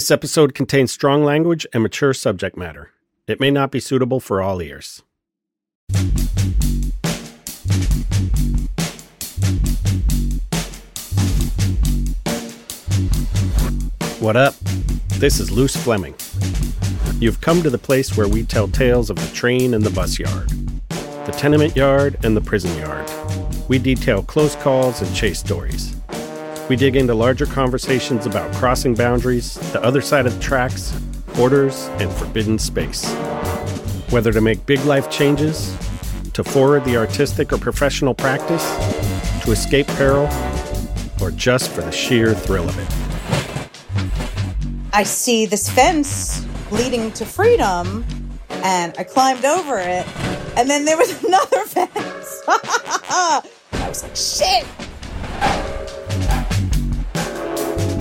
This episode contains strong language and mature subject matter. It may not be suitable for all ears. What up? This is Loose Fleming. You've come to the place where we tell tales of the train and the bus yard, the tenement yard and the prison yard. We detail close calls and chase stories. We dig into larger conversations about crossing boundaries, the other side of the tracks, borders, and forbidden space. Whether to make big life changes, to forward the artistic or professional practice, to escape peril, or just for the sheer thrill of it. I see this fence leading to freedom, and I climbed over it, and then there was another fence. I was like, shit!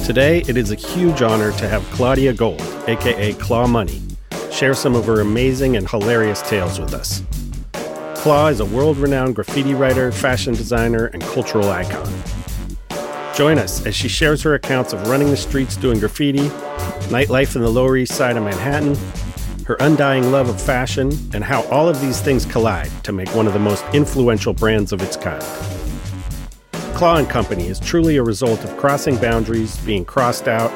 Today, it is a huge honor to have Claudia Gold, aka Claw Money, share some of her amazing and hilarious tales with us. Claw is a world-renowned graffiti writer, fashion designer, and cultural icon. Join us as she shares her accounts of running the streets doing graffiti, nightlife in the Lower East Side of Manhattan, her undying love of fashion, and how all of these things collide to make one of the most influential brands of its kind. Claw and Company is truly a result of crossing boundaries, being crossed out,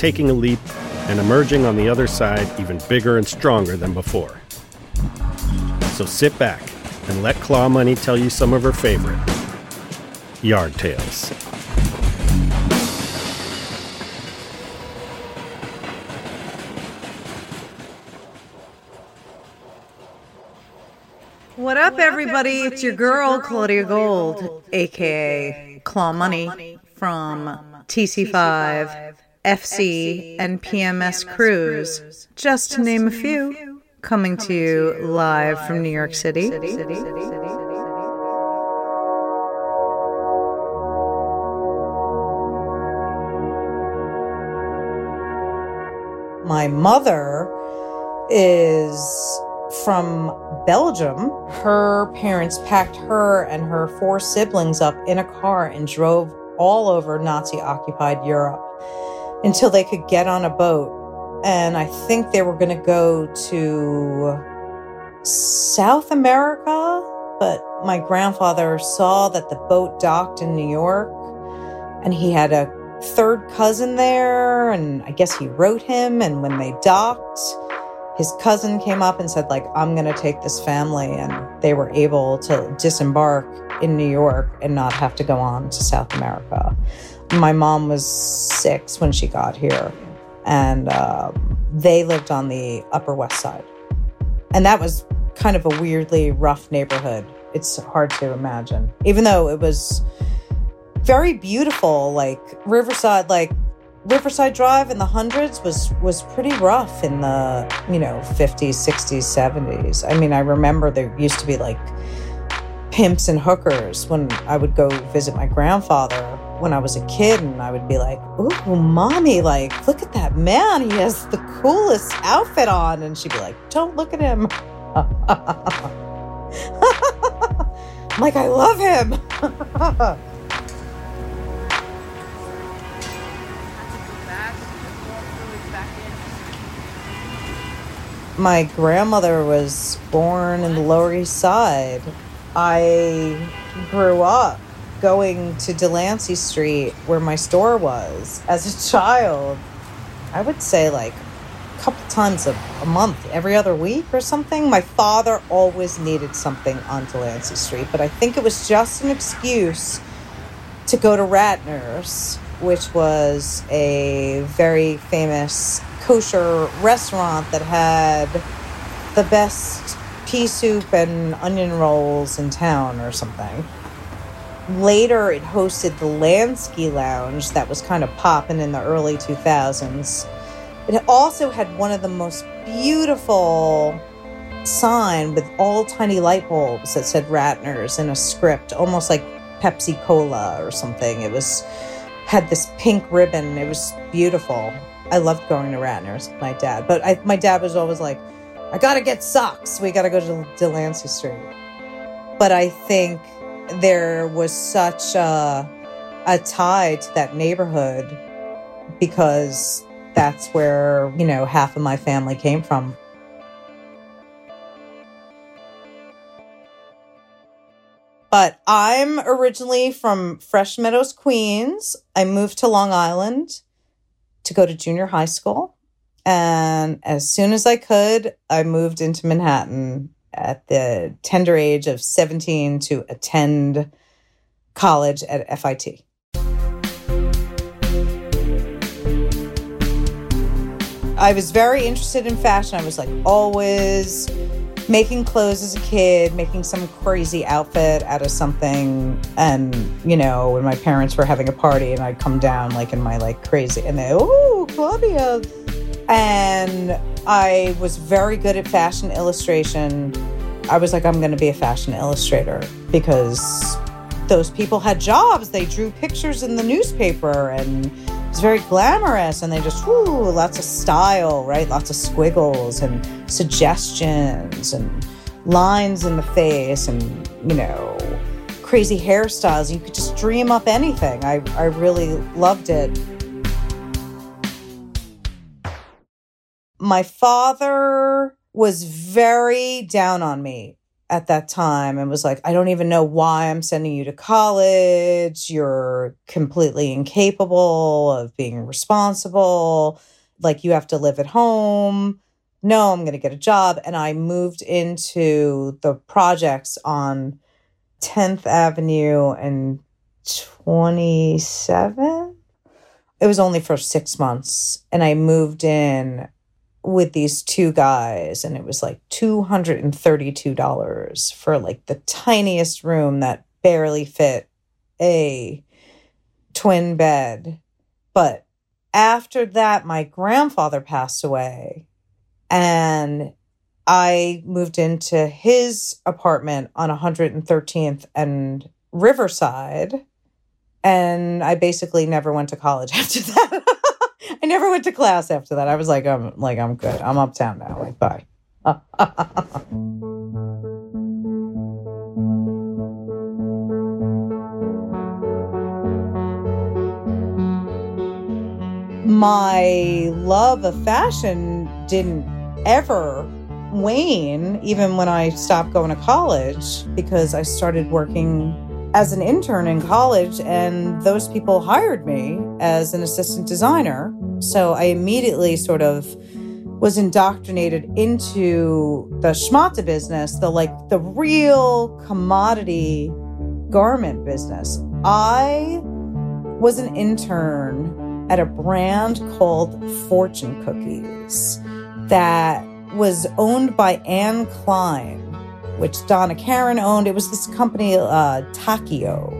taking a leap, and emerging on the other side even bigger and stronger than before. So sit back and let Claw Money tell you some of her favorite Yard Tales. What up, everybody? It's your girl, Claudia Gold, a.k.a. Claw Money from TC5, FC, and PMS Cruise, just to name a few, coming to you live from New York City. My mother is from Belgium. Her parents packed her and her four siblings up in a car and drove all over Nazi-occupied Europe until they could get on a boat. And I think they were going to go to South America, but my grandfather saw that the boat docked in New York, and he had a third cousin there, and I guess he wrote him, and when they docked, his cousin came up and said, like, I'm going to take this family. And they were able to disembark in New York and not have to go on to South America. My mom was 6 when she got here. And they lived on the Upper West Side. And that was kind of a weirdly rough neighborhood. It's hard to imagine. Even though it was very beautiful, like Riverside, like Riverside Drive in the hundreds was pretty rough in the, 50s, 60s, 70s. I mean, I remember there used to be like pimps and hookers when I would go visit my grandfather when I was a kid, and I would be like, ooh, mommy, like, look at that man. He has the coolest outfit on. And she'd be like, don't look at him. I'm like, I love him. My grandmother was born in the Lower East Side. I grew up going to Delancey Street, where my store was, as a child. I would say like a couple times a month, every other week or something. My father always needed something on Delancey Street, but I think it was just an excuse to go to Ratner's, which was a very famous kosher restaurant that had the best pea soup and onion rolls in town or something. Later, it hosted the Lansky Lounge that was kind of popping in the early 2000s. It also had one of the most beautiful sign with all tiny light bulbs that said Ratner's in a script, almost like Pepsi Cola or something. It was had this pink ribbon. It was beautiful. I loved going to Ratner's with my dad. But my dad was always like, I got to get socks. We got to go to Delancey Street. But I think there was such a tie to that neighborhood because that's where, you know, half of my family came from. But I'm originally from Fresh Meadows, Queens. I moved to Long Island to go to junior high school. And as soon as I could, I moved into Manhattan at the tender age of 17 to attend college at FIT. I was very interested in fashion. I was like always making clothes as a kid, making some crazy outfit out of something. And, you know, when my parents were having a party and I'd come down like in my like crazy and they, oh, Claudia. And I was very good at fashion illustration. I was like, I'm going to be a fashion illustrator because those people had jobs. They drew pictures in the newspaper and it was very glamorous. And they just, ooh, lots of style, right? Lots of squiggles and suggestions and lines in the face and, you know, crazy hairstyles. You could just dream up anything. I really loved it. My father was very down on me at that time and was like, I don't even know why I'm sending you to college. You're completely incapable of being responsible. Like, you have to live at home. No, I'm going to get a job. And I moved into the projects on 10th Avenue and 27th. It was only for 6 months. And I moved in with these two guys, and it was like $232 for like the tiniest room that barely fit a twin bed. But after that, my grandfather passed away, and I moved into his apartment on 113th and Riverside, and I basically never went to college after that. I never went to class after that. I was like, I'm good. I'm uptown now. Like, bye. My love of fashion didn't ever wane, even when I stopped going to college, because I started working as an intern in college, and those people hired me as an assistant designer. So I immediately sort of was indoctrinated into the schmata business, the real commodity garment business. I was an intern at a brand called Fortune Cookies that was owned by Anne Klein, which Donna Karen owned. It was this company, Takio,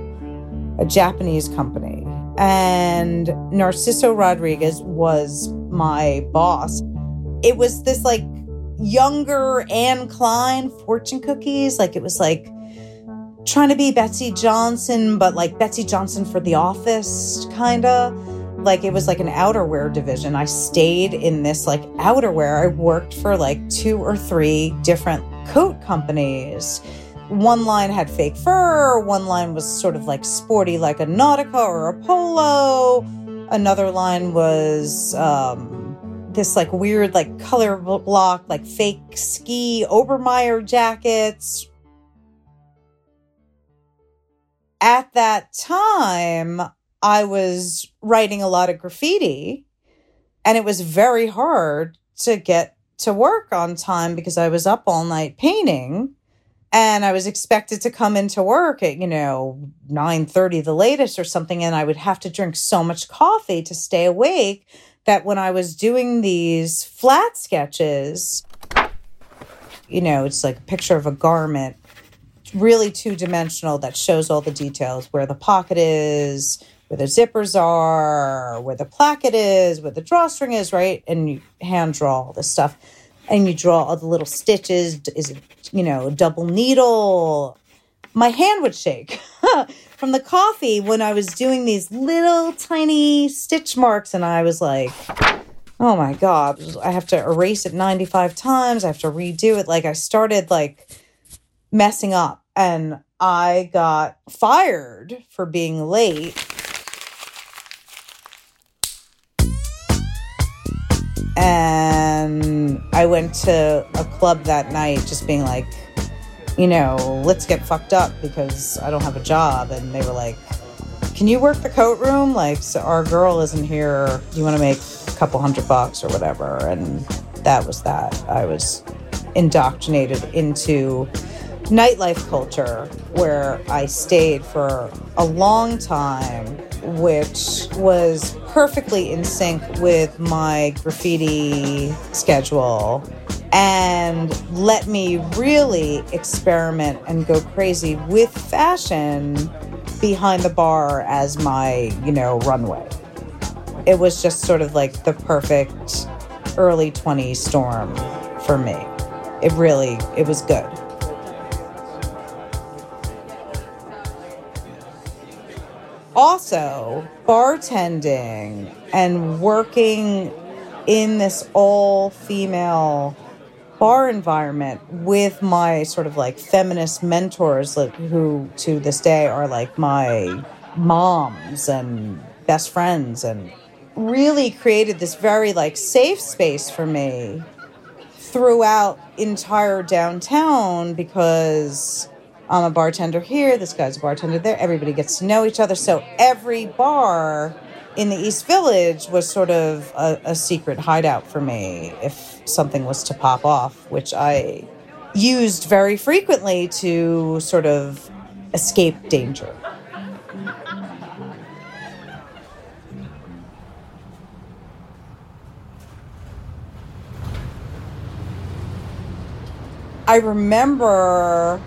a Japanese company. And Narciso Rodriguez was my boss. It was this like younger Anne Klein, Fortune Cookies. Like, it was like trying to be Betsy Johnson, but like Betsy Johnson for The Office, kind of. Like, it was like an outerwear division. I stayed in this like outerwear. I worked for like 2 or 3 different coat companies. One line had fake fur. One line was sort of like sporty, like a Nautica or a Polo. Another line was this like weird, like color block, like fake ski Obermeier jackets. At that time, I was writing a lot of graffiti, and it was very hard to get to work on time because I was up all night painting, and I was expected to come into work at, you know, 9:30 the latest or something. And I would have to drink so much coffee to stay awake that when I was doing these flat sketches, you know, it's like a picture of a garment, really two-dimensional, that shows all the details, where the pocket is, where the zippers are, where the placket is, where the drawstring is, right? And you hand draw all this stuff. And you draw all the little stitches. Is it, you know, double needle? My hand would shake from the coffee when I was doing these little tiny stitch marks. And I was like, oh my God, I have to erase it 95 times. I have to redo it. Like, I started like messing up, and I got fired for being late. And I went to a club that night just being like, you know, let's get fucked up because I don't have a job. And they were like, can you work the coat room? Like, so our girl isn't here. Do you want to make a couple $100 or whatever? And that was that. I was indoctrinated into nightlife culture where I stayed for a long time, which was perfectly in sync with my graffiti schedule and let me really experiment and go crazy with fashion behind the bar as my, you know, runway. It was just sort of like the perfect early 20s storm for me. It was good. Also, bartending and working in this all-female bar environment with my sort of like feminist mentors, like, who to this day are like my moms and best friends, and really created this very like safe space for me throughout entire downtown because I'm a bartender here, this guy's a bartender there, everybody gets to know each other. So every bar in the East Village was sort of a secret hideout for me if something was to pop off, which I used very frequently to sort of escape danger. I remember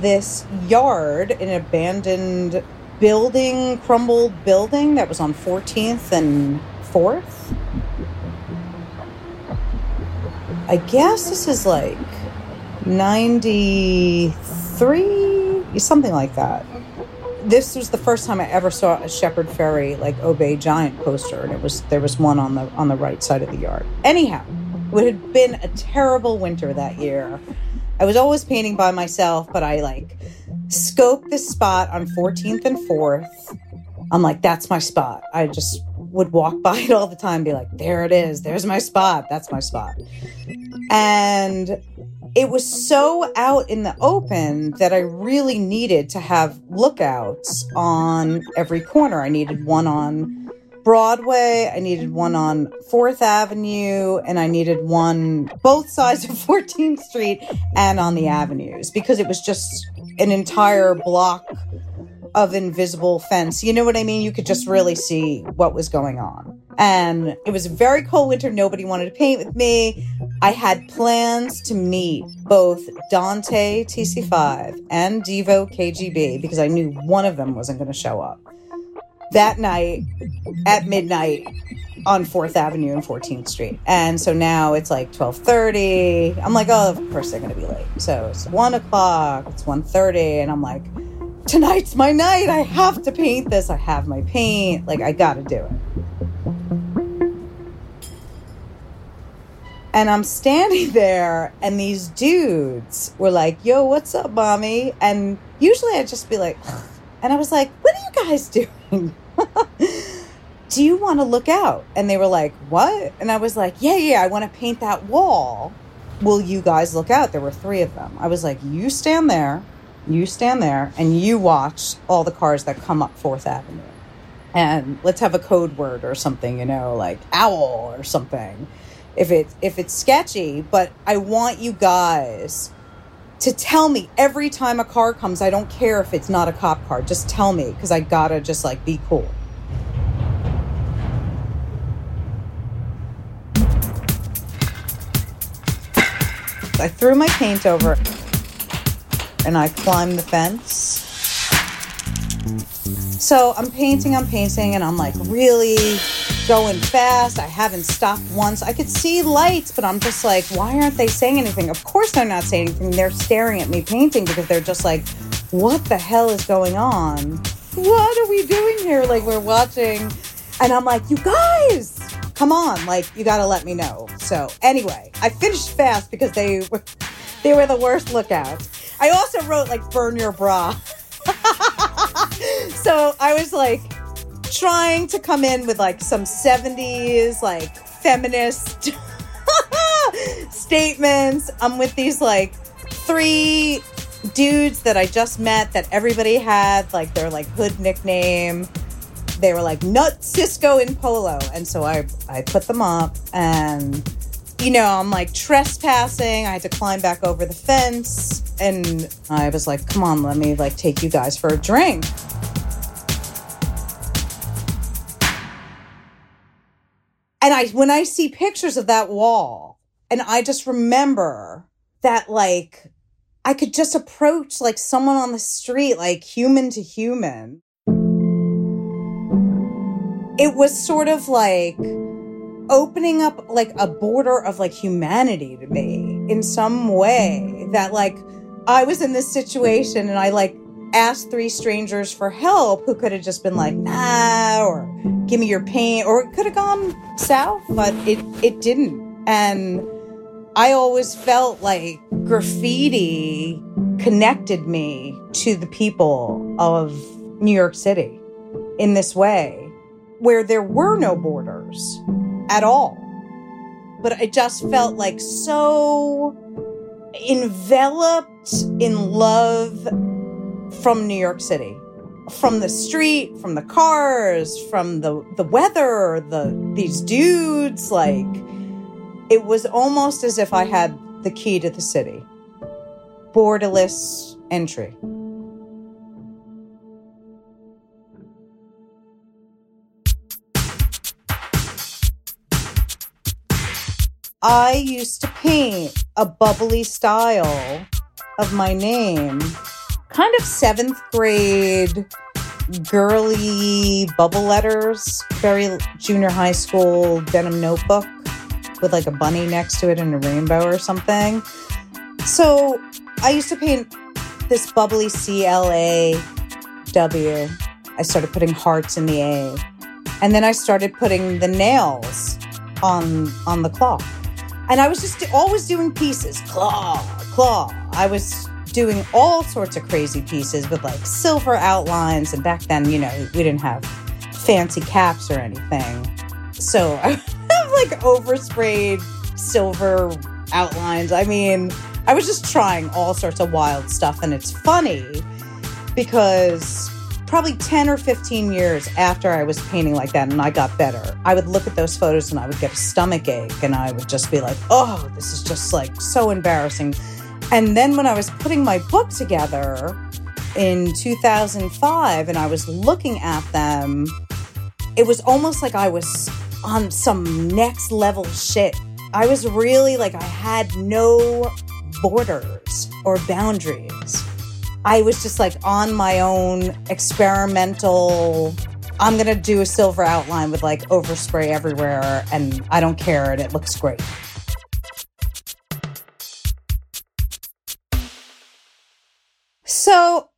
this yard, an abandoned building, crumbled building that was on 14th and 4th. I guess this is like 93, something like that. This was the first time I ever saw a Shepherd Fairy like Obey Giant poster, and there was one on the right side of the yard. Anyhow, it had been a terrible winter that year. I was always painting by myself, but I like scoped this spot on 14th and 4th. I'm like, that's my spot. I just would walk by it all the time, be like, there it is. There's my spot. That's my spot. And it was so out in the open that I really needed to have lookouts on every corner. I needed one on Broadway, I needed one on 4th Avenue, and I needed one both sides of 14th Street and on the avenues, because it was just an entire block of invisible fence. You know what I mean? You could just really see what was going on. And it was a very cold winter. Nobody wanted to paint with me. I had plans to meet both Dante TC5 and Devo KGB because I knew one of them wasn't going to show up. That night at midnight on 4th Avenue and 14th Street. And so now it's like 12:30. I'm like, oh, of course they're going to be late. So it's 1 o'clock, it's 1:30, and I'm like, tonight's my night. I have to paint this. I have my paint. Like, I got to do it. And I'm standing there, and these dudes were like, yo, what's up, mommy? And usually I'd just be like... And I was like, what are you guys doing? Do you want to look out? And they were like, what? And I was like, yeah, I want to paint that wall. Will you guys look out? There were three of them. I was like, you stand there, and you watch all the cars that come up 4th Avenue. And let's have a code word or something, you know, like owl or something. If it's sketchy, but I want you guys to tell me every time a car comes. I don't care if it's not a cop car. Just tell me, because I gotta just like be cool. I threw my paint over and I climbed the fence. So I'm painting, and I'm like really going fast. I haven't stopped once. I could see lights, but I'm just like, why aren't they saying anything? Of course they're not saying anything. They're staring at me painting because they're just like, what the hell is going on? What are we doing here? Like, we're watching. And I'm like, you guys, come on. Like, you got to let me know. So anyway, I finished fast because they were the worst lookouts. I also wrote like, burn your bra. So I was like, trying to come in with like some 70s like feminist statements. I'm with these like three dudes that I just met that everybody had like their like hood nickname. They were like Nut Cisco in Polo. And so I put them up and, you know, I'm like trespassing. I had to climb back over the fence and I was like, come on, let me like take you guys for a drink. And when I see pictures of that wall, and I just remember that, like, I could just approach, like, someone on the street, like, human to human. It was sort of, like, opening up, like, a border of, like, humanity to me in some way. That, like, I was in this situation, and I, like, asked three strangers for help who could have just been like, nah, or give me your paint, or it could have gone south, but it didn't. And I always felt like graffiti connected me to the people of New York City in this way, where there were no borders at all. But it just felt like so enveloped in love from New York City, from the street, from the cars, from the weather, these dudes, like, it was almost as if I had the key to the city. Borderless entry. I used to paint a bubbly style of my name, kind of 7th grade, girly bubble letters, very junior high school denim notebook with like a bunny next to it and a rainbow or something. So I used to paint this bubbly C-L-A-W. I started putting hearts in the A. And then I started putting the nails on the claw. And I was just always doing pieces, claw. I was doing all sorts of crazy pieces with like silver outlines. And back then, you know, we didn't have fancy caps or anything. So I have like oversprayed silver outlines. I mean, I was just trying all sorts of wild stuff. And it's funny because probably 10 or 15 years after I was painting like that and I got better, I would look at those photos and I would get a stomach ache and I would just be like, oh, this is just like so embarrassing. And then when I was putting my book together in 2005 and I was looking at them, it was almost like I was on some next level shit. I was really like, I had no borders or boundaries. I was just like on my own experimental, I'm going to do a silver outline with like overspray everywhere and I don't care and it looks great. So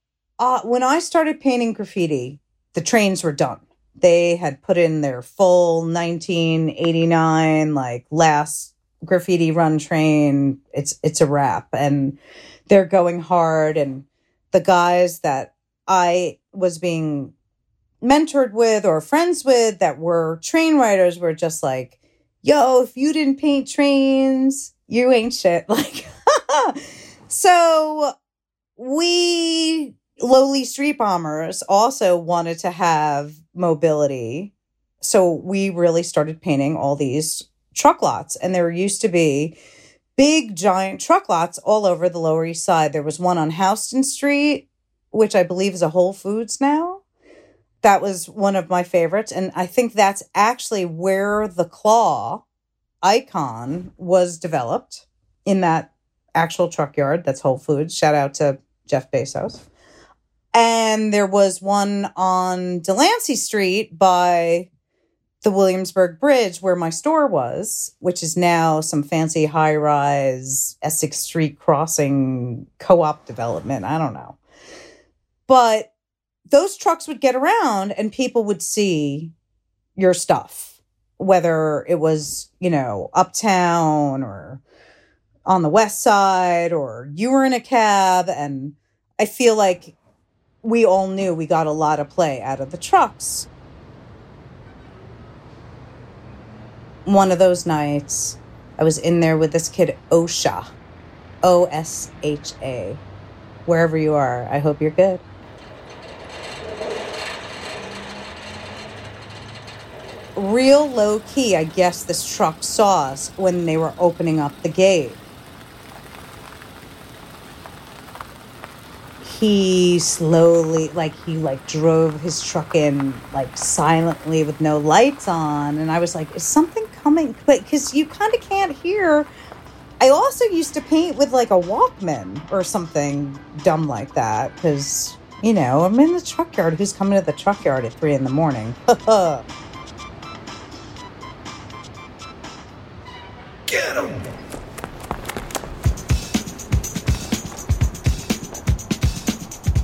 when I started painting graffiti, the trains were done. They had put in their full 1989, like, last graffiti run train. It's a wrap. And they're going hard. And the guys that I was being mentored with or friends with that were train writers were just like, yo, if you didn't paint trains, you ain't shit. Like, so... We lowly street bombers also wanted to have mobility. So we really started painting all these truck lots. And there used to be big, giant truck lots all over the Lower East Side. There was one on Houston Street, which I believe is a Whole Foods now. That was one of my favorites. And I think that's actually where the claw icon was developed, in that actual truck yard. That's Whole Foods. Shout out to Jeff Bezos. And there was one on Delancey Street by the Williamsburg Bridge where my store was, which is now some fancy high-rise Essex Street crossing co-op development. I don't know. But those trucks would get around and people would see your stuff, whether it was, you know, uptown or on the West Side, or you were in a cab. And I feel like we all knew we got a lot of play out of the trucks. one of those nights, I was in there with this kid, OSHA. O-S-H-A. Wherever you are, I hope you're good. Real low key, I guess this truck saw us when they were opening up the gate. He slowly, he drove his truck in, silently with no lights on. And I was like, is something coming? But because you kind of can't hear. I also used to paint with, a Walkman or something dumb like that. Because, I'm in the truck yard. Who's coming to the truck yard at 3 in the morning? Get him!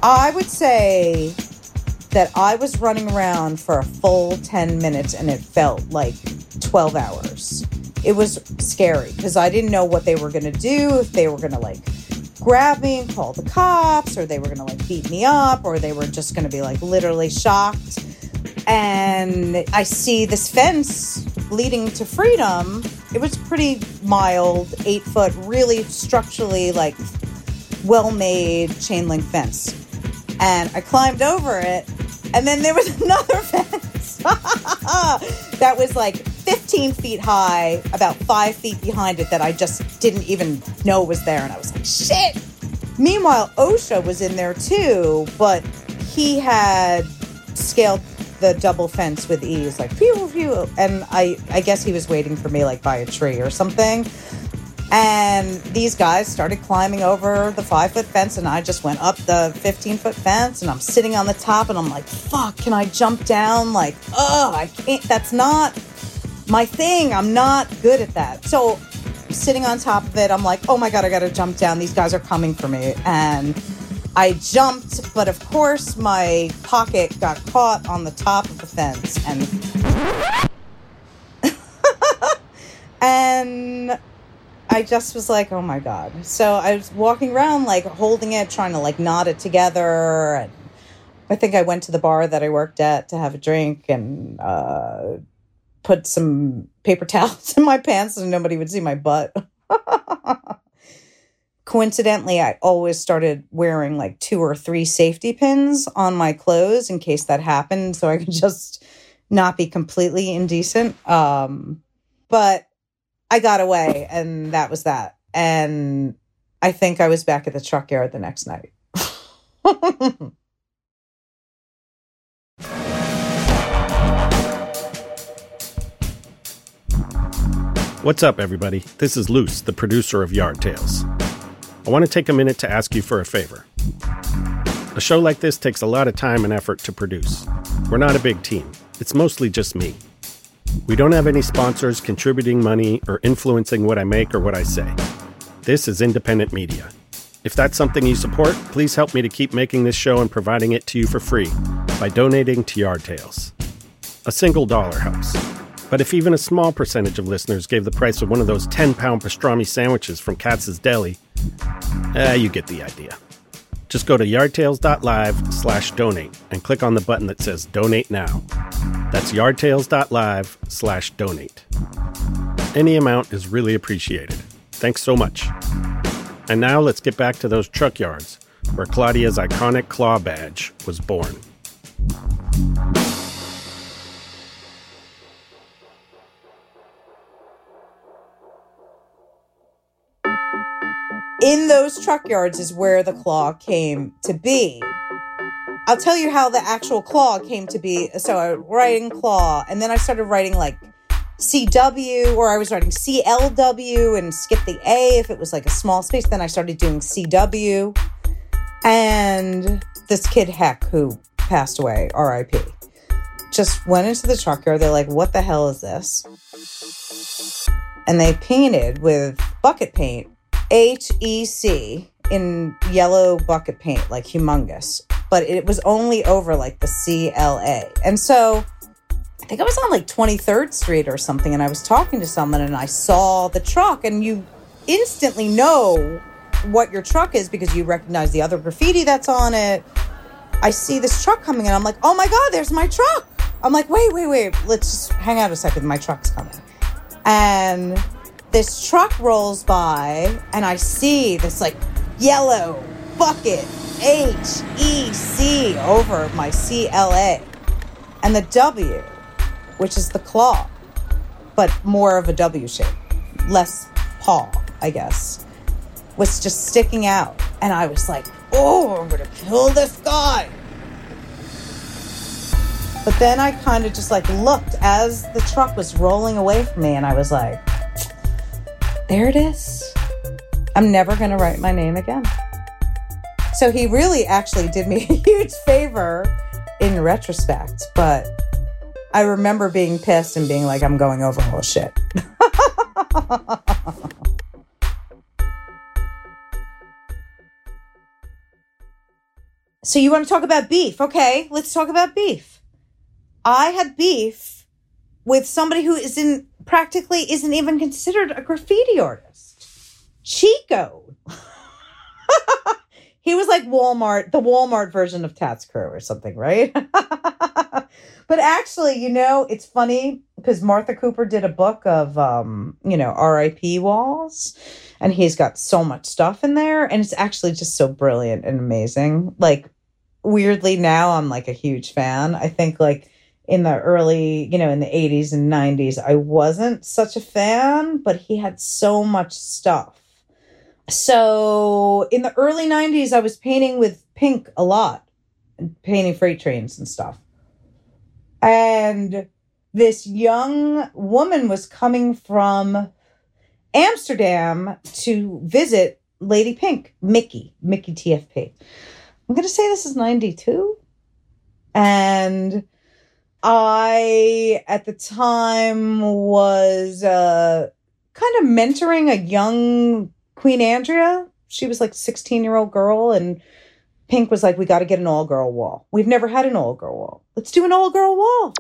I would say that I was running around for a full 10 minutes and it felt like 12 hours. It was scary because I didn't know what they were going to do, if they were going to grab me and call the cops, or they were going to beat me up, or they were just going to be literally shocked. And I see this fence leading to freedom. It was pretty mild, 8-foot, really structurally well-made chain link fence. And I climbed over it, and then there was another fence that was 15 feet high, about 5 feet behind it, that I just didn't even know was there. And I was like, shit. Meanwhile, OSHA was in there too, but he had scaled the double fence with ease, pew, pew. And I guess he was waiting for me by a tree or something. And these guys started climbing over the 5-foot fence, and I just went up the 15-foot fence, and I'm sitting on the top, and I'm like, fuck, can I jump down? I can't, that's not my thing. I'm not good at that. So sitting on top of it, I'm like, oh my God, I gotta jump down. These guys are coming for me. And I jumped, but of course my pocket got caught on the top of the fence, and I just was like, oh my God. So I was walking around, holding it, trying to knot it together. And I think I went to the bar that I worked at to have a drink and put some paper towels in my pants so nobody would see my butt. Coincidentally, I always started wearing 2 or 3 safety pins on my clothes in case that happened, so I could just not be completely indecent. But I got away, and that was that. And I think I was back at the truck yard the next night. What's up, everybody? This is Luce, the producer of Yard Tales. I want to take a minute to ask you for a favor. A show like this takes a lot of time and effort to produce. We're not a big team. It's mostly just me. We don't have any sponsors contributing money or influencing what I make or what I say. This is independent media. If that's something you support, please help me to keep making this show and providing it to you for free by donating to Yard Tales. A single dollar helps. But if even a small percentage of listeners gave the price of one of those 10-pound pastrami sandwiches from Katz's Deli, you get the idea. Just go to yardtales.live/donate and click on the button that says Donate Now. That's yardtales.live/donate. Any amount is really appreciated. Thanks so much. And now let's get back to those truck yards where Claudia's iconic claw badge was born. In those truck yards is where the claw came to be. I'll tell you how the actual claw came to be. So I was writing claw, and then I started writing CW, or I was writing CLW and skip the A if it was a small space. Then I started doing CW. And this kid, Heck, who passed away, R.I.P., just went into the truck yard. They're like, what the hell is this? And they painted with bucket paint, HEC, in yellow bucket paint, humongous. But it was only over the CLA. And so I think I was on 23rd Street or something, and I was talking to someone, and I saw the truck, and you instantly know what your truck is because you recognize the other graffiti that's on it. I see this truck coming, and I'm like, oh my God, there's my truck. I'm like, wait, let's just hang out a second. My truck's coming. And this truck rolls by, and I see this, like, yellow bucket HEC over my CLA. And the W, which is the claw, but more of a W shape, less paw, I guess, was just sticking out. And I was like, oh, I'm going to kill this guy. But then I kind of just like looked as the truck was rolling away from me, and I was like, there it is. I'm never going to write my name again. So he really actually did me a huge favor in retrospect, but I remember being pissed and being like, I'm going over all this shit. So you want to talk about beef? Okay, let's talk about beef. I had beef with somebody who isn't even considered a graffiti artist. Chico. He was like Walmart, the Walmart version of Tat's Crew or something, right? But actually, you know, it's funny because Martha Cooper did a book of, R.I.P. Walls, and he's got so much stuff in there. And it's actually just so brilliant and amazing. Like, weirdly, now I'm like a huge fan. I think like in the early, in the 80s and 90s, I wasn't such a fan, but he had so much stuff. So in the early 90s, I was painting with pink a lot, painting freight trains and stuff. And this young woman was coming from Amsterdam to visit Lady Pink, Mickey TFP. I'm going to say this is 92. And I, at the time, was kind of mentoring a young Queen Andrea. She was like a 16-year-old girl, and Pink was like, we got to get an all-girl wall. We've never had an all-girl wall. Let's do an all-girl wall.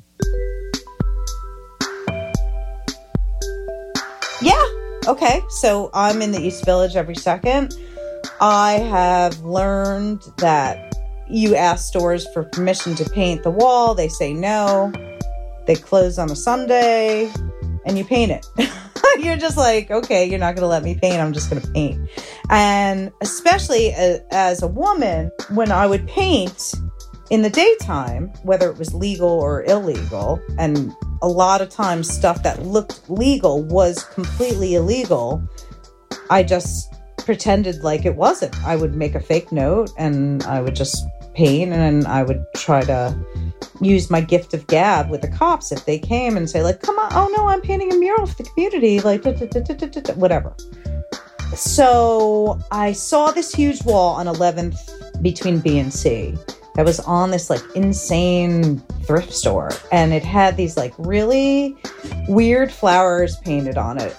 Yeah. Okay. So I'm in the East Village every second. I have learned that you ask stores for permission to paint the wall. They say no. They close on a Sunday and you paint it. You're just like, okay, you're not going to let me paint. I'm just going to paint. And especially as a woman, when I would paint in the daytime, whether it was legal or illegal, and a lot of times stuff that looked legal was completely illegal, I just pretended like it wasn't. I would make a fake note and I would just paint, and I would try to use my gift of gab with the cops if they came and say like, come on, oh no, I'm painting a mural for the community, like whatever. So I saw this huge wall on 11th between B and C that was on this like insane thrift store, and it had these like really weird flowers painted on it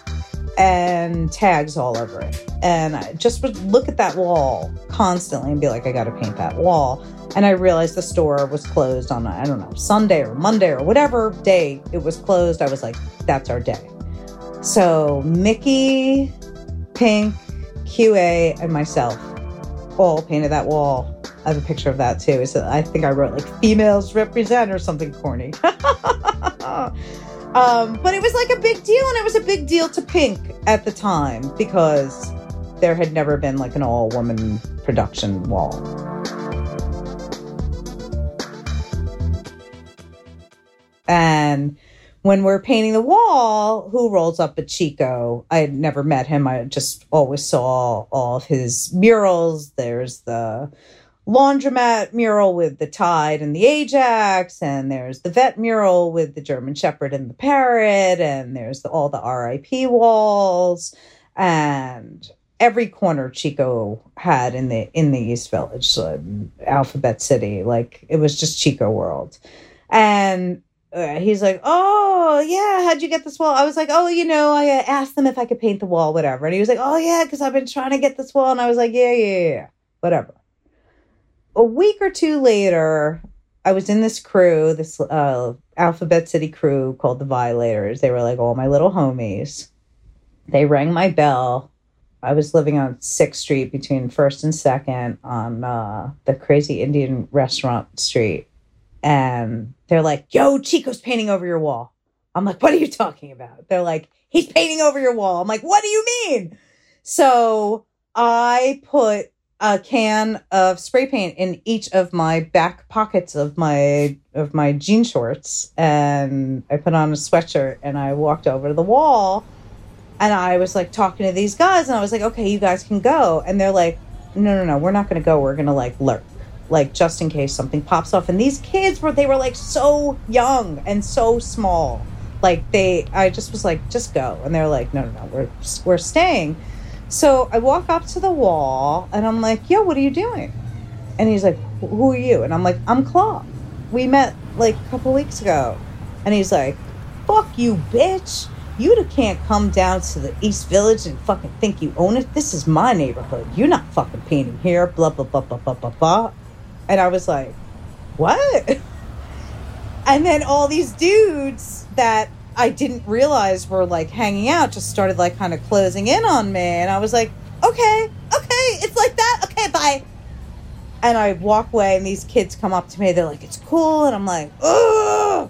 and tags all over it. And I just would look at that wall constantly and be like, I got to paint that wall. And I realized the store was closed on, I don't know, Sunday or Monday or whatever day it was closed. I was like, that's our day. So Mickey, Pink, QA, and myself all painted that wall. I have a picture of that too. So I think I wrote like females represent or something corny. But it was like a big deal, and it was a big deal to Pink at the time because there had never been like an all-woman production wall. And when we're painting the wall, who rolls up but Chico? I had never met him. I just always saw all of his murals. There's the laundromat mural with the Tide and the Ajax, and there's the vet mural with the German Shepherd and the parrot, and there's all the R.I.P. walls, and every corner Chico had in the East Village, so Alphabet City, like it was just Chico world. And he's like, oh yeah, how'd you get this wall? I was like, oh, I asked them if I could paint the wall, whatever. And he was like, oh yeah, because I've been trying to get this wall. And I was like, yeah, whatever. A week or two later, I was in this crew, this Alphabet City crew called the Violators. They were like all my little homies. They rang my bell. I was living on 6th Street between 1st and 2nd on the Crazy Indian Restaurant Street. And they're like, yo, Chico's painting over your wall. I'm like, what are you talking about? They're like, he's painting over your wall. I'm like, what do you mean? So I put a can of spray paint in each of my back pockets of my jean shorts, and I put on a sweatshirt and I walked over to the wall and I was like talking to these guys and I was like, okay, you guys can go. And they're like, no, we're not going to go. We're going to like lurk, like just in case something pops off. And these kids were like so young and so small. Like I just was like, just go. And they're like, no, we're staying. So I walk up to the wall and I'm like, yo, what are you doing? And he's like, who are you? And I'm like, I'm Claw. We met like a couple weeks ago. And he's like, fuck you, bitch. You can't come down to the East Village and fucking think you own it. This is my neighborhood. You're not fucking painting here. Blah, blah, blah, blah, blah, blah, blah. And I was like, what? And then all these dudes that I didn't realize were like hanging out just started like kind of closing in on me. And I was like, okay, it's like that. Okay, bye. And I walk away and these kids come up to me. They're like, it's cool. And I'm like, oh.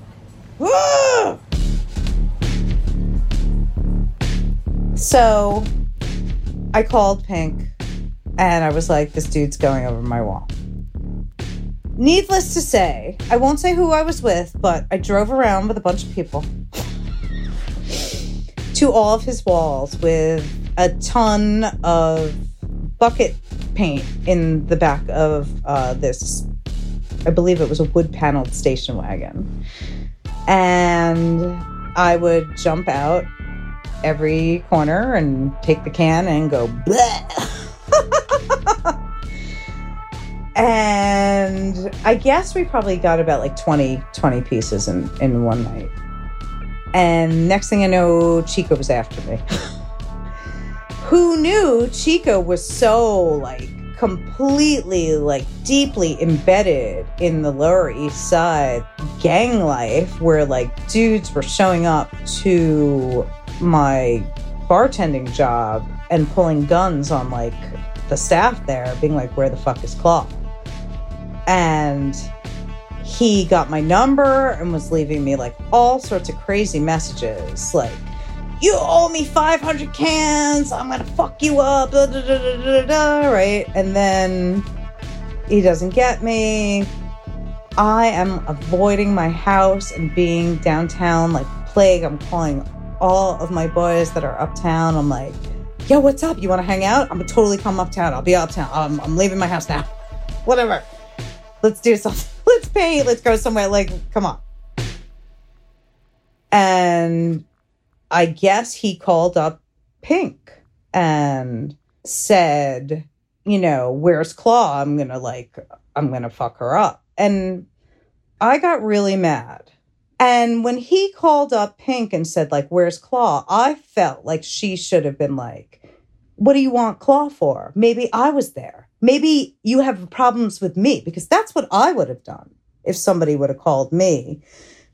So I called Pink and I was like, this dude's going over my wall. Needless to say, I won't say who I was with, but I drove around with a bunch of people to all of his walls with a ton of bucket paint in the back of this, I believe it was a wood-paneled station wagon. And I would jump out every corner and take the can and go, bleh. And I guess we probably got about like 20 pieces in one night. And next thing I know, Chico was after me. Who knew Chico was so like completely like deeply embedded in the Lower East Side gang life, where like dudes were showing up to my bartending job and pulling guns on like the staff there, being like, where the fuck is Claw? And he got my number and was leaving me like all sorts of crazy messages. Like, you owe me 500 cans. I'm going to fuck you up. Da, da, da, da, da, da, right. And then he doesn't get me. I am avoiding my house and being downtown like plague. I'm calling all of my boys that are uptown. I'm like, yo, what's up? You want to hang out? I'm going to totally come uptown. I'll be uptown. I'm leaving my house now. Whatever. Let's do something. Let's paint. Let's go somewhere. Like, come on. And I guess he called up Pink and said, you know, where's Claw? I'm going to fuck her up. And I got really mad. And when he called up Pink and said, like, where's Claw? I felt like she should have been like, what do you want Claw for? Maybe I was there. Maybe you have problems with me, because that's what I would have done if somebody would have called me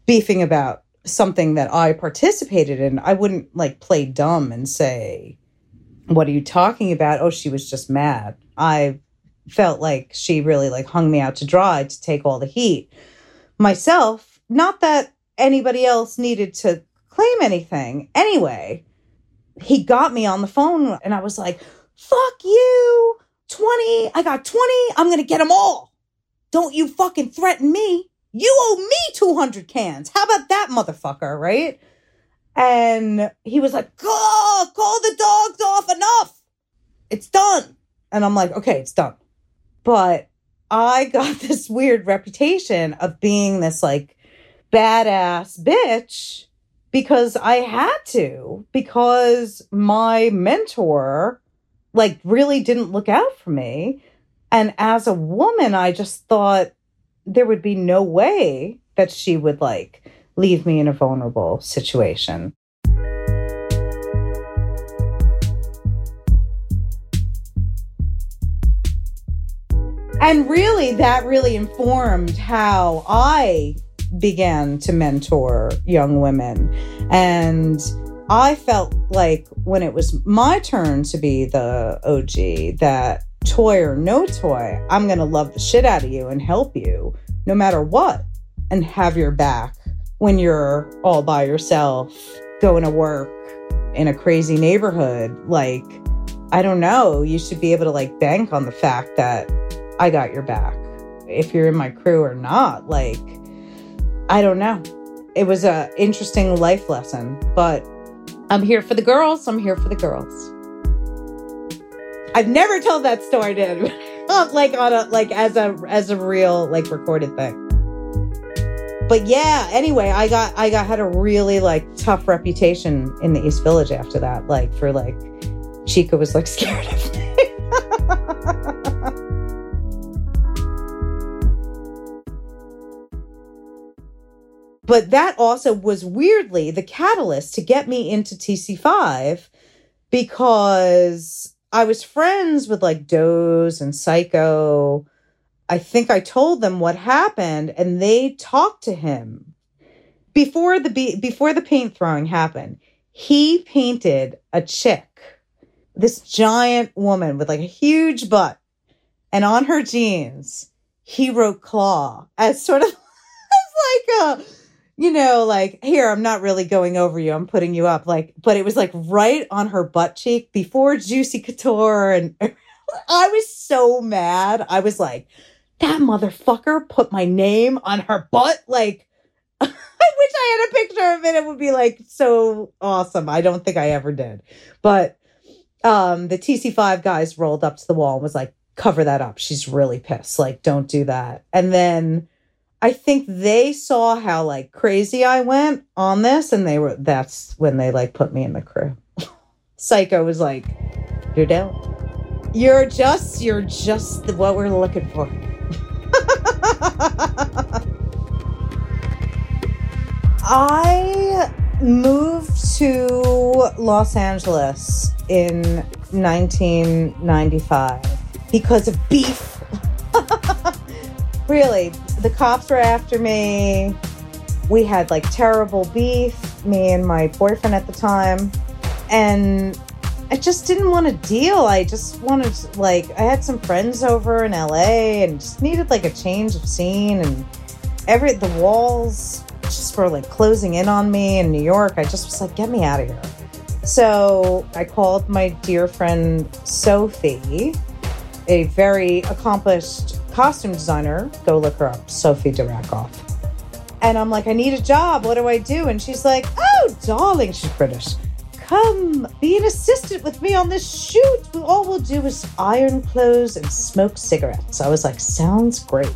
beefing about something that I participated in. I wouldn't like play dumb and say, what are you talking about? Oh, she was just mad. I felt like she really like hung me out to dry to take all the heat myself. Not that anybody else needed to claim anything. Anyway, he got me on the phone and I was like, fuck you. 20. I got 20. I'm going to get them all. Don't you fucking threaten me. You owe me 200 cans. How about that, motherfucker? Right. And he was like, oh, call the dogs off. Enough. It's done. And I'm like, okay, it's done. But I got this weird reputation of being this like badass bitch because I had to, because my mentor like really didn't look out for me. And as a woman, I just thought there would be no way that she would like leave me in a vulnerable situation. And really, that really informed how I began to mentor young women. And I felt like when it was my turn to be the OG, that toy or no toy, I'm going to love the shit out of you and help you no matter what and have your back when you're all by yourself going to work in a crazy neighborhood, like, I don't know, you should be able to like bank on the fact that I got your back if you're in my crew or not. Like, I don't know. It was a interesting life lesson, but I'm here for the girls. I'm here for the girls. I've never told that story to anyone. Like on a, like as a real like recorded thing. But yeah, anyway, I had a really like tough reputation in the East Village after that, like for like Chico was like scared of me. But that also was weirdly the catalyst to get me into TC5, because I was friends with like Doze and Psycho. I think I told them what happened and they talked to him before the paint throwing happened. He painted a chick, this giant woman with like a huge butt, and on her jeans, he wrote Claw as sort of as like a, you know, like, here, I'm not really going over you, I'm putting you up. Like, but it was like right on her butt cheek before Juicy Couture. And I was so mad. I was like, that motherfucker put my name on her butt. Like, I wish I had a picture of it. It would be like so awesome. I don't think I ever did. But the TC5 guys rolled up to the wall and was like, cover that up. She's really pissed. Like, don't do that. And then I think they saw how like crazy I went on this, and that's when they like put me in the crew. Psycho was like, you're down. You're just what we're looking for. I moved to Los Angeles in 1995 because of beef. Really, the cops were after me. We had like terrible beef, me and my boyfriend at the time. And I just didn't want to deal. I just wanted to, like, I had some friends over in LA and just needed like a change of scene, and the walls just were like closing in on me in New York. I just was like, get me out of here. So I called my dear friend Sophie, a very accomplished costume designer. Go look her up, Sophie Durakoff. And I'm like, I need a job. What do I do? And she's like, oh, darling, she's British. Come be an assistant with me on this shoot. All we'll do is iron clothes and smoke cigarettes. I was like, sounds great.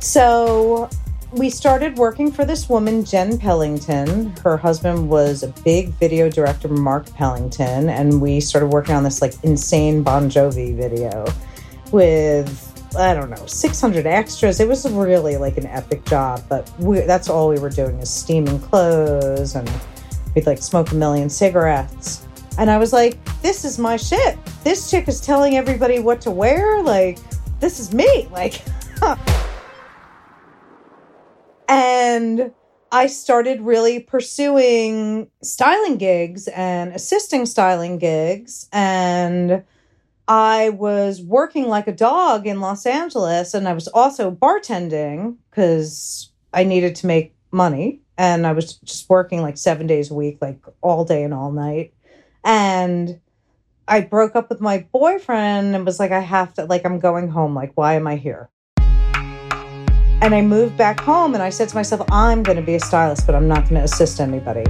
So we started working for this woman, Jen Pellington. Her husband was a big video director, Mark Pellington. And we started working on this like insane Bon Jovi video with, I don't know, 600 extras. It was really like an epic job, but that's all we were doing is steaming clothes, and we'd like smoke a million cigarettes. And I was like, this is my shit. This chick is telling everybody what to wear. Like, this is me. Like, and I started really pursuing styling gigs and assisting styling gigs, and I was working like a dog in Los Angeles, and I was also bartending because I needed to make money. And I was just working like 7 days a week, like all day and all night. And I broke up with my boyfriend and was like, I have to, like, I'm going home. Like, why am I here? And I moved back home and I said to myself, I'm going to be a stylist, but I'm not going to assist anybody.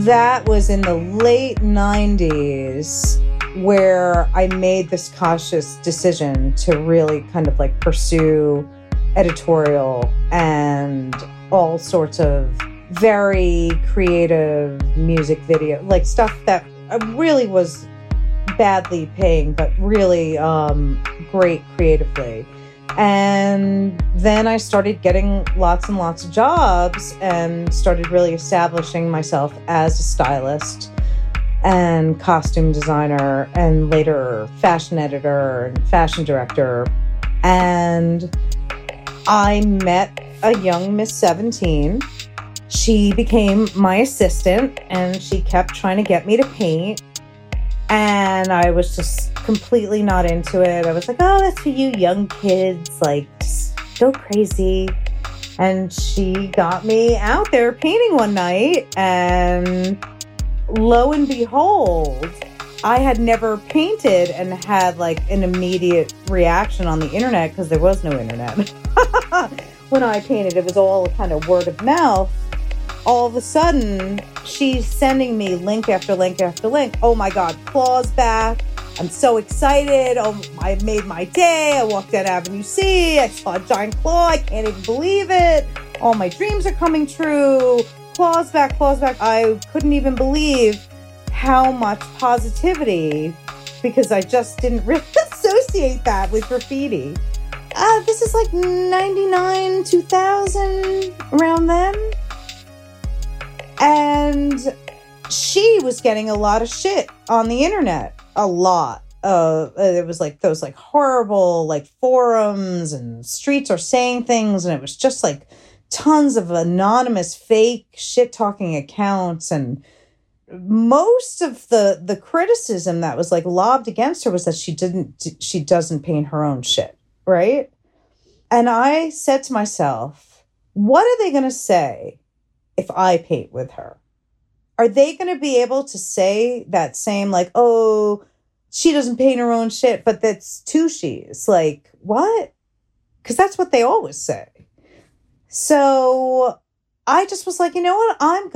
That was in the late 90s where I made this conscious decision to really kind of like pursue editorial and all sorts of very creative music video, like stuff that really was badly paying, but really great creatively. And then I started getting lots and lots of jobs and started really establishing myself as a stylist and costume designer and later fashion editor and fashion director. And I met a young Miss 17. She became my assistant and she kept trying to get me to paint. And I was just completely not into it. I was like, oh, that's for you young kids. Like, just go crazy. And she got me out there painting one night, and lo and behold, I had never painted and had like an immediate reaction on the internet because there was no internet. When I painted, it was all kind of word of mouth. All of a sudden, she's sending me link after link after link. Oh my God, Claw's back. I'm so excited. Oh, I made my day. I walked down Avenue C. I saw a giant claw. I can't even believe it. All my dreams are coming true. Claw's back, Claw's back. I couldn't even believe how much positivity, because I just didn't really associate that with graffiti. This is like 99, 2000, around then. And she was getting a lot of shit on the internet. A lot of, it was like those like horrible like forums and streets are saying things. And it was just like tons of anonymous fake shit talking accounts. And most of the criticism that was like lobbed against her was that she doesn't paint her own shit, right? And I said to myself, what are they going to say if I paint with her? Are they going to be able to say that same like, oh, she doesn't paint her own shit, but that's two she's like, what? Because that's what they always say. So I just was like, you know what? I'm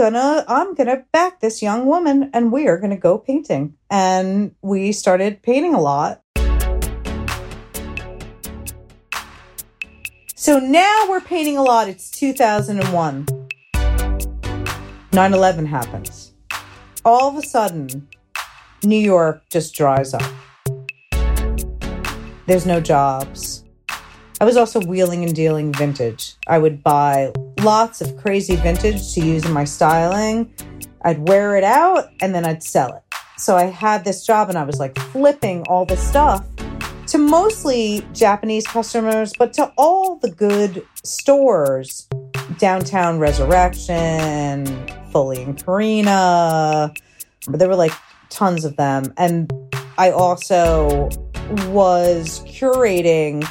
gonna back this young woman, and we are going to go painting. And we started painting a lot. So now we're painting a lot. It's 2001. 9/11 happens. All of a sudden, New York just dries up. There's no jobs. I was also wheeling and dealing vintage. I would buy lots of crazy vintage to use in my styling. I'd wear it out and then I'd sell it. So I had this job and I was like flipping all this stuff to mostly Japanese customers, but to all the good stores. Downtown Resurrection, Foley and Karina. There were like tons of them. And I also was curating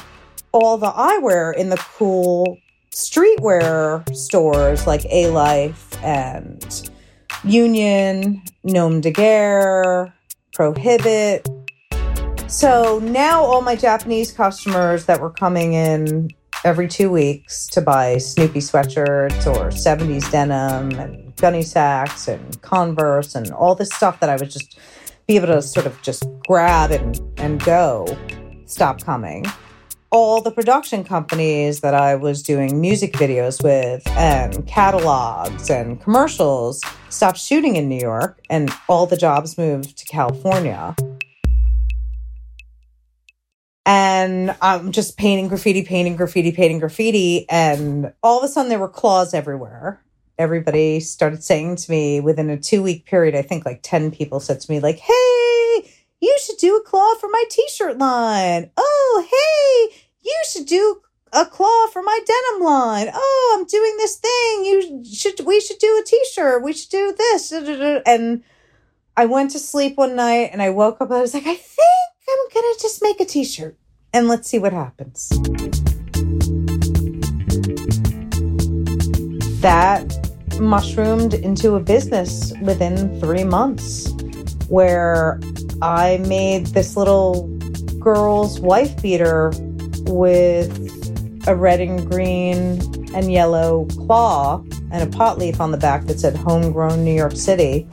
all the eyewear in the cool streetwear stores like A-Life and Union, Gnome de Guerre, Prohibit. So now all my Japanese customers that were coming in every 2 weeks to buy Snoopy sweatshirts or 70s denim and gunny sacks and Converse and all this stuff that I would just be able to sort of just grab and go, stop coming. All the production companies that I was doing music videos with and catalogs and commercials stopped shooting in New York, and all the jobs moved to California. And I'm just painting graffiti. And all of a sudden there were claws everywhere. Everybody started saying to me within a 2 week period, I think like 10 people said to me like, hey, you should do a claw for my t-shirt line. Oh, hey, you should do a claw for my denim line. Oh, I'm doing this thing. We should do a t-shirt. We should do this. And I went to sleep one night and I woke up and I was like, I think I'm going to just make a t-shirt and let's see what happens. That mushroomed into a business within 3 months where I made this little girl's wife beater with a red and green and yellow claw and a pot leaf on the back that said homegrown New York City.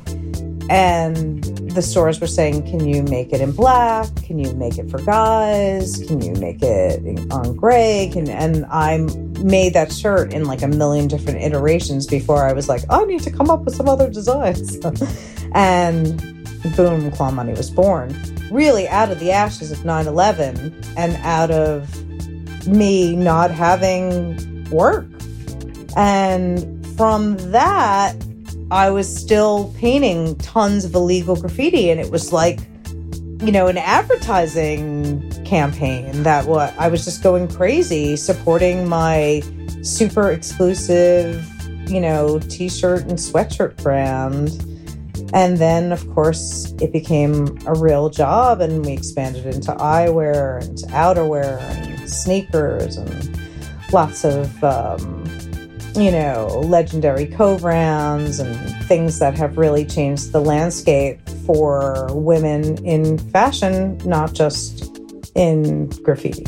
And the stores were saying, can you make it in black? Can you make it for guys? Can you make it on gray? And I made that shirt in like a million different iterations before I was like, I need to come up with some other designs. And boom, Claw Money was born. Really out of the ashes of 9/11 and out of me not having work. And from that, I was still painting tons of illegal graffiti, and it was like, you know, an advertising campaign that I was just going crazy supporting my super exclusive, you know, t-shirt and sweatshirt brand. And then, of course, it became a real job, and we expanded into eyewear and outerwear and sneakers and lots of you know, legendary cove rounds and things that have really changed the landscape for women in fashion, not just in graffiti.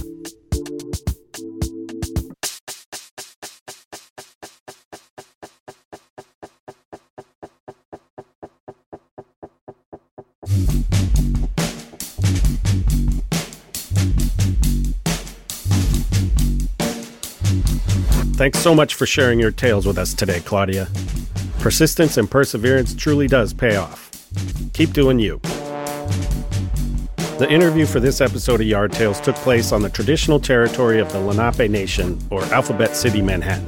Thanks so much for sharing your tales with us today, Claudia. Persistence and perseverance truly does pay off. Keep doing you. The interview for this episode of Yard Tales took place on the traditional territory of the Lenape Nation, or Alphabet City, Manhattan.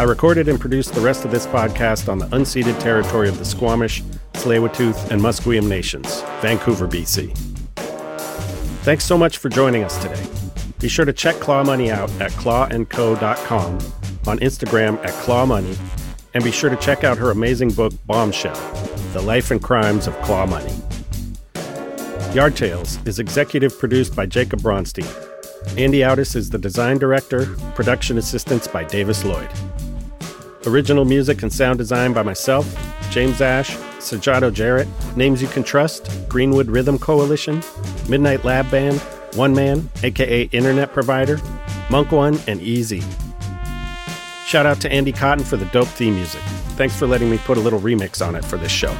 I recorded and produced the rest of this podcast on the unceded territory of the Squamish, Tsleil-Waututh, and Musqueam Nations, Vancouver, BC. Thanks so much for joining us today. Be sure to check Claw Money out at clawandco.com, on Instagram at Claw Money, and be sure to check out her amazing book, Bombshell, The Life and Crimes of Claw Money. Yard Tales is executive produced by Jacob Bronstein. Andy Oudis is the design director, production assistance by Davis Lloyd. Original music and sound design by myself, James Ash, Sajado Jarrett, Names You Can Trust, Greenwood Rhythm Coalition, Midnight Lab Band, One Man, a.k.a. Internet Provider, Monk One, and Easy. Shout out to Andy Cotton for the dope theme music. Thanks for letting me put a little remix on it for this show.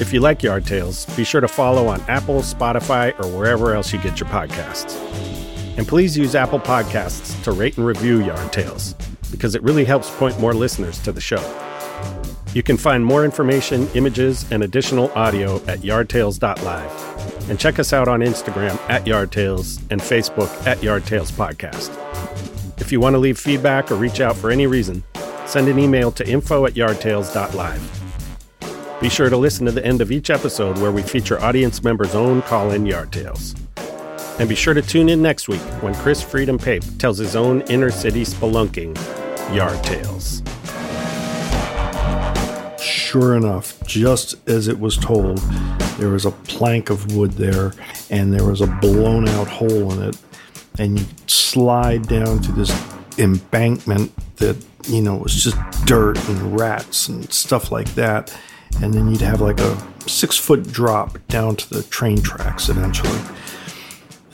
If you like Yard Tales, be sure to follow on Apple, Spotify, or wherever else you get your podcasts. And please use Apple Podcasts to rate and review Yard Tales, because it really helps point more listeners to the show. You can find more information, images, and additional audio at yardtales.live. And check us out on Instagram at Yard Tales and Facebook at Yard Tales Podcast. If you want to leave feedback or reach out for any reason, send an email to info@yardtales.live. Be sure to listen to the end of each episode where we feature audience members' own call-in Yard Tales. And be sure to tune in next week when Chris Freedom Pape tells his own inner-city spelunking Yard Tales. Sure enough, just as it was told, there was a plank of wood there, and there was a blown-out hole in it. And you slide down to this embankment that, you know, was just dirt and rats and stuff like that. And then you'd have like a 6-foot drop down to the train tracks eventually.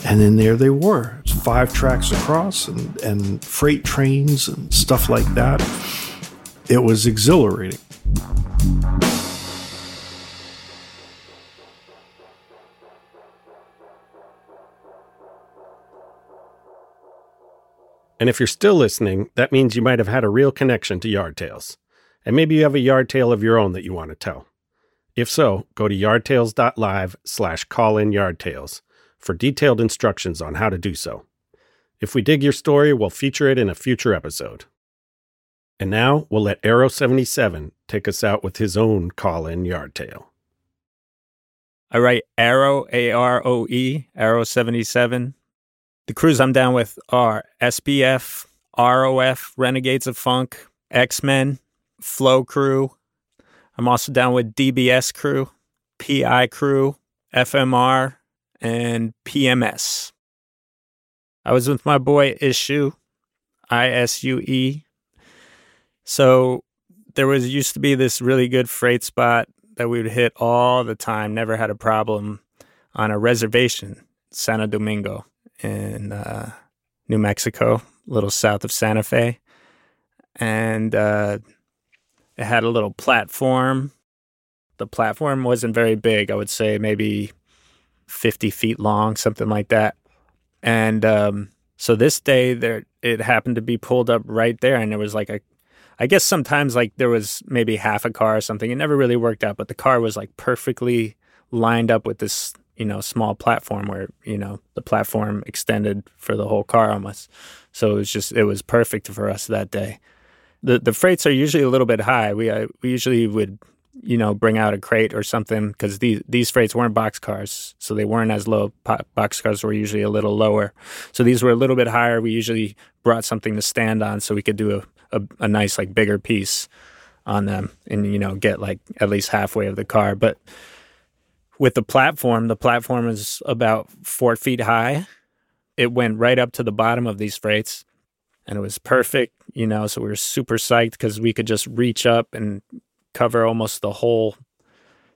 And then there they were. It was 5 tracks across and freight trains and stuff like that. It was exhilarating. And if you're still listening, that means you might have had a real connection to Yard Tales. And maybe you have a Yard Tale of your own that you want to tell. If so, go to yardtales.live/callinyardtales for detailed instructions on how to do so. If we dig your story, we'll feature it in a future episode. And now we'll let Arrow77 take us out with his own call-in Yard Tale. All right, Arrow, A-R-O-E, Arrow77. The crews I'm down with are SBF, ROF, Renegades of Funk, X-Men, Flow Crew. I'm also down with DBS Crew, PI Crew, FMR, and PMS. I was with my boy Issue, I-S-U-E. So there was used to be this really good freight spot that we would hit all the time, never had a problem, on a reservation, Santo Domingo, in New Mexico, a little south of Santa Fe. And it had a little platform. The platform wasn't very big. I would say maybe 50 feet long, something like that. And so this day, there it happened to be pulled up right there. And there was like a, I guess sometimes like there was maybe half a car or something. It never really worked out, but the car was like perfectly lined up with this, you know, small platform where, you know, the platform extended for the whole car almost. So it was just, it was perfect for us that day. The freights are usually a little bit high. We usually would, you know, bring out a crate or something, because these freights weren't boxcars, so they weren't as low. Boxcars were usually a little lower. So these were a little bit higher. We usually brought something to stand on so we could do a nice, like, bigger piece on them and, you know, get, like, at least halfway of the car. But with the platform is about 4 feet high. It went right up to the bottom of these freights. and it was perfect, you know, so we were super psyched because we could just reach up and cover almost the whole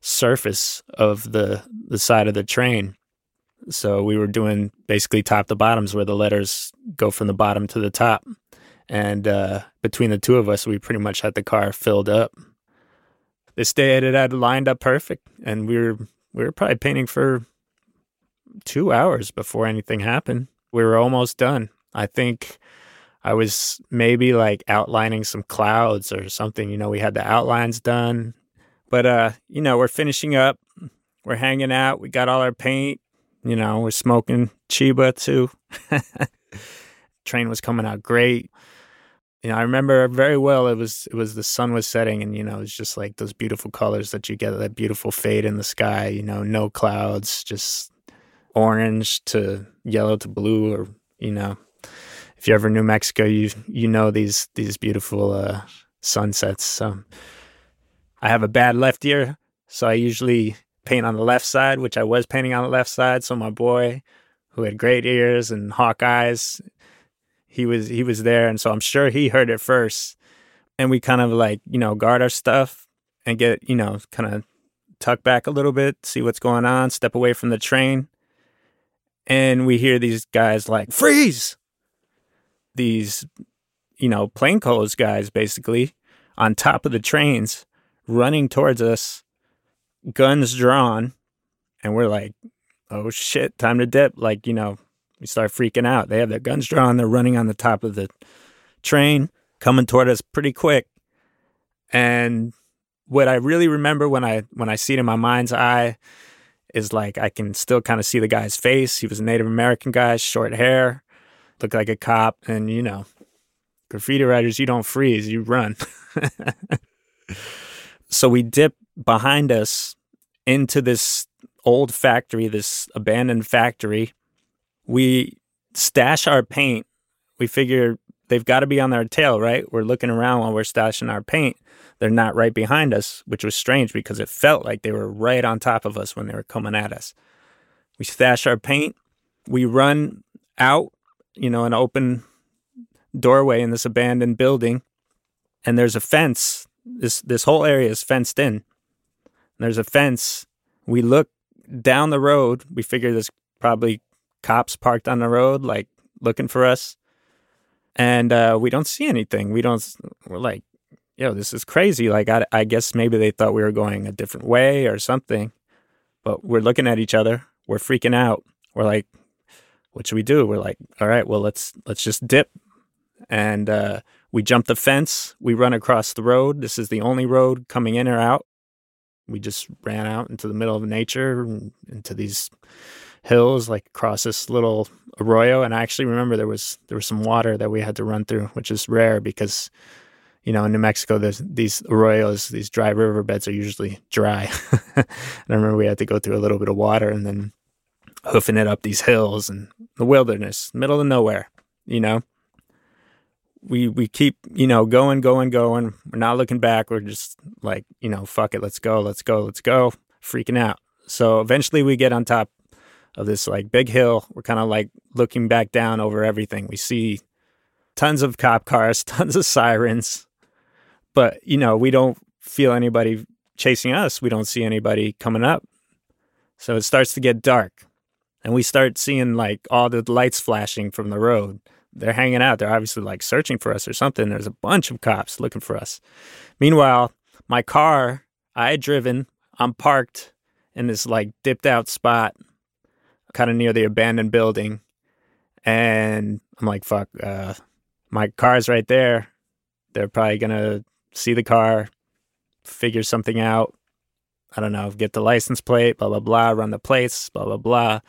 surface of the side of the train. So we were doing basically top to bottoms where the letters go from the bottom to the top. And between the two of us, we pretty much had the car filled up. This day it had lined up perfect. And we were probably painting for 2 hours before anything happened. We were almost done. I think I was maybe like outlining some clouds or something. You know, we had the outlines done. But, you know, we're finishing up. We're hanging out. We got all our paint. You know, we're smoking Chiba too. Train was coming out great. You know, I remember very well, it was the sun was setting, and, you know, it's just like those beautiful colors that you get, that beautiful fade in the sky, you know, no clouds, just orange to yellow to blue. Or, you know, if you're ever in New Mexico, you know these beautiful sunsets. So I have a bad left ear, so I usually paint on the left side, which I was painting on the left side. So my boy, who had great ears and hawk eyes, he was there, and so I'm sure he heard it first. And we kind of, like, you know, guard our stuff and get, you know, kind of tuck back a little bit, see what's going on, step away from the train, and we hear these guys like, freeze! These, you know, plainclothes guys basically on top of the trains running towards us, guns drawn, and we're like, oh shit, time to dip. Like, you know, we start freaking out. They have their guns drawn, they're running on the top of the train, coming toward us pretty quick. And what I really remember when I see it in my mind's eye is, like, I can still kind of see the guy's face. He was a Native American guy, short hair, looked like a cop. And, you know, graffiti writers, you don't freeze, you run. So we dip behind us into this old factory, this abandoned factory. We stash our paint. We figure they've got to be on their tail, right? We're looking around while we're stashing our paint. They're not right behind us, which was strange because it felt like they were right on top of us when they were coming at us. We stash our paint. We run out, you know, an open doorway in this abandoned building, and there's a fence. This whole area is fenced in. There's a fence. We look down the road. We figure there's probably cops parked on the road, like, looking for us. And we don't see anything. We're like, yo, this is crazy. Like, I guess maybe they thought we were going a different way or something. But we're looking at each other. We're freaking out. We're like, what should we do? We're like, all right, well, let's just dip. And we jump the fence. We run across the road. This is the only road coming in or out. We just ran out into the middle of nature, into these hills, like across this little arroyo. And I actually remember there was some water that we had to run through, which is rare because, you know, in New Mexico, these arroyos, these dry riverbeds are usually dry. And I remember we had to go through a little bit of water and then hoofing it up these hills and the wilderness, middle of nowhere, you know. We keep, you know, going. We're not looking back. We're just like, you know, fuck it. Let's go. Freaking out. So eventually we get on top of this, like, big hill. We're kind of like looking back down over everything. We see tons of cop cars, tons of sirens. But, you know, we don't feel anybody chasing us. We don't see anybody coming up. So it starts to get dark. And we start seeing, like, all the lights flashing from the road. They're hanging out. They're obviously, like, searching for us or something. There's a bunch of cops looking for us. Meanwhile, my car, I had driven, I'm parked in this, like, dipped out spot kind of near the abandoned building. And I'm like, fuck, my car's right there. They're probably going to see the car, figure something out. I don't know, get the license plate, blah, blah, blah, run the plates, blah, blah, blah.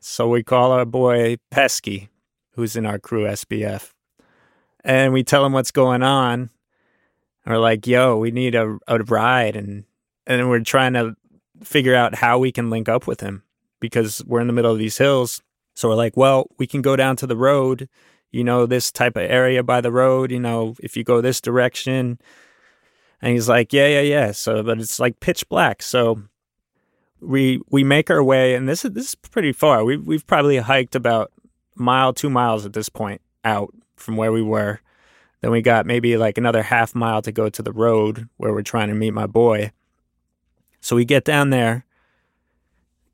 So we call our boy Pesky, who's in our crew SBF, and we tell him what's going on. And we're like, yo, we need a ride. And we're trying to figure out how we can link up with him because we're in the middle of these hills. So we're like, well, we can go down to the road, you know, this type of area by the road, you know, if you go this direction. And he's like, yeah. So, but it's like pitch black. So we make our way, and this is pretty far. We've probably hiked about 2 miles at this point out from where we were. Then we got maybe like another half mile to go to the road where we're trying to meet my boy. So we get down there.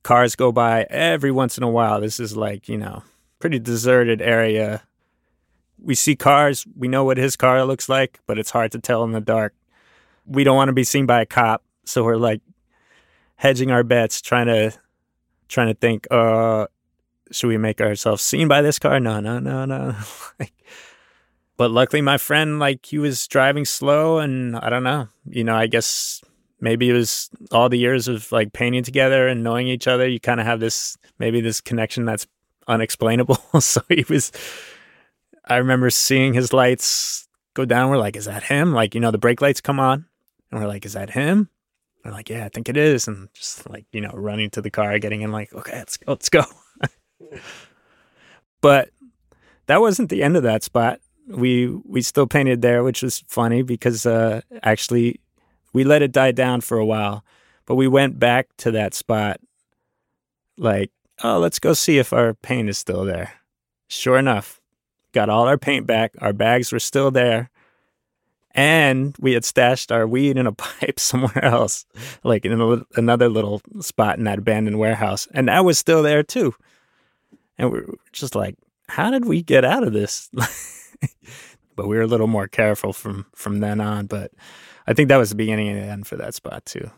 Cars go by every once in a while. This is like, you know, pretty deserted area. We see cars. We know what his car looks like, but it's hard to tell in the dark. We don't want to be seen by a cop. So we're like hedging our bets, trying to think, should we make ourselves seen by this car? No. But luckily my friend, he was driving slow, and I don't know. You know, I guess maybe it was all the years of painting together and knowing each other. You kind of have this connection that's unexplainable. So I remember seeing his lights go down. We're like, is that him? The brake lights come on and we're like, is that him? We're like, yeah, I think it is. And just running to the car, getting in okay, let's go. But that wasn't the end of that spot. We still painted there, which was funny because actually we let it die down for a while, but we went back to that spot let's go see if our paint is still there. Sure enough, got all our paint back. Our bags were still there. And we had stashed our weed in a pipe somewhere else, in another little spot in that abandoned warehouse. And that was still there, too. And we were just like, how did we get out of this? But we were a little more careful from then on. But I think that was the beginning and the end for that spot, too.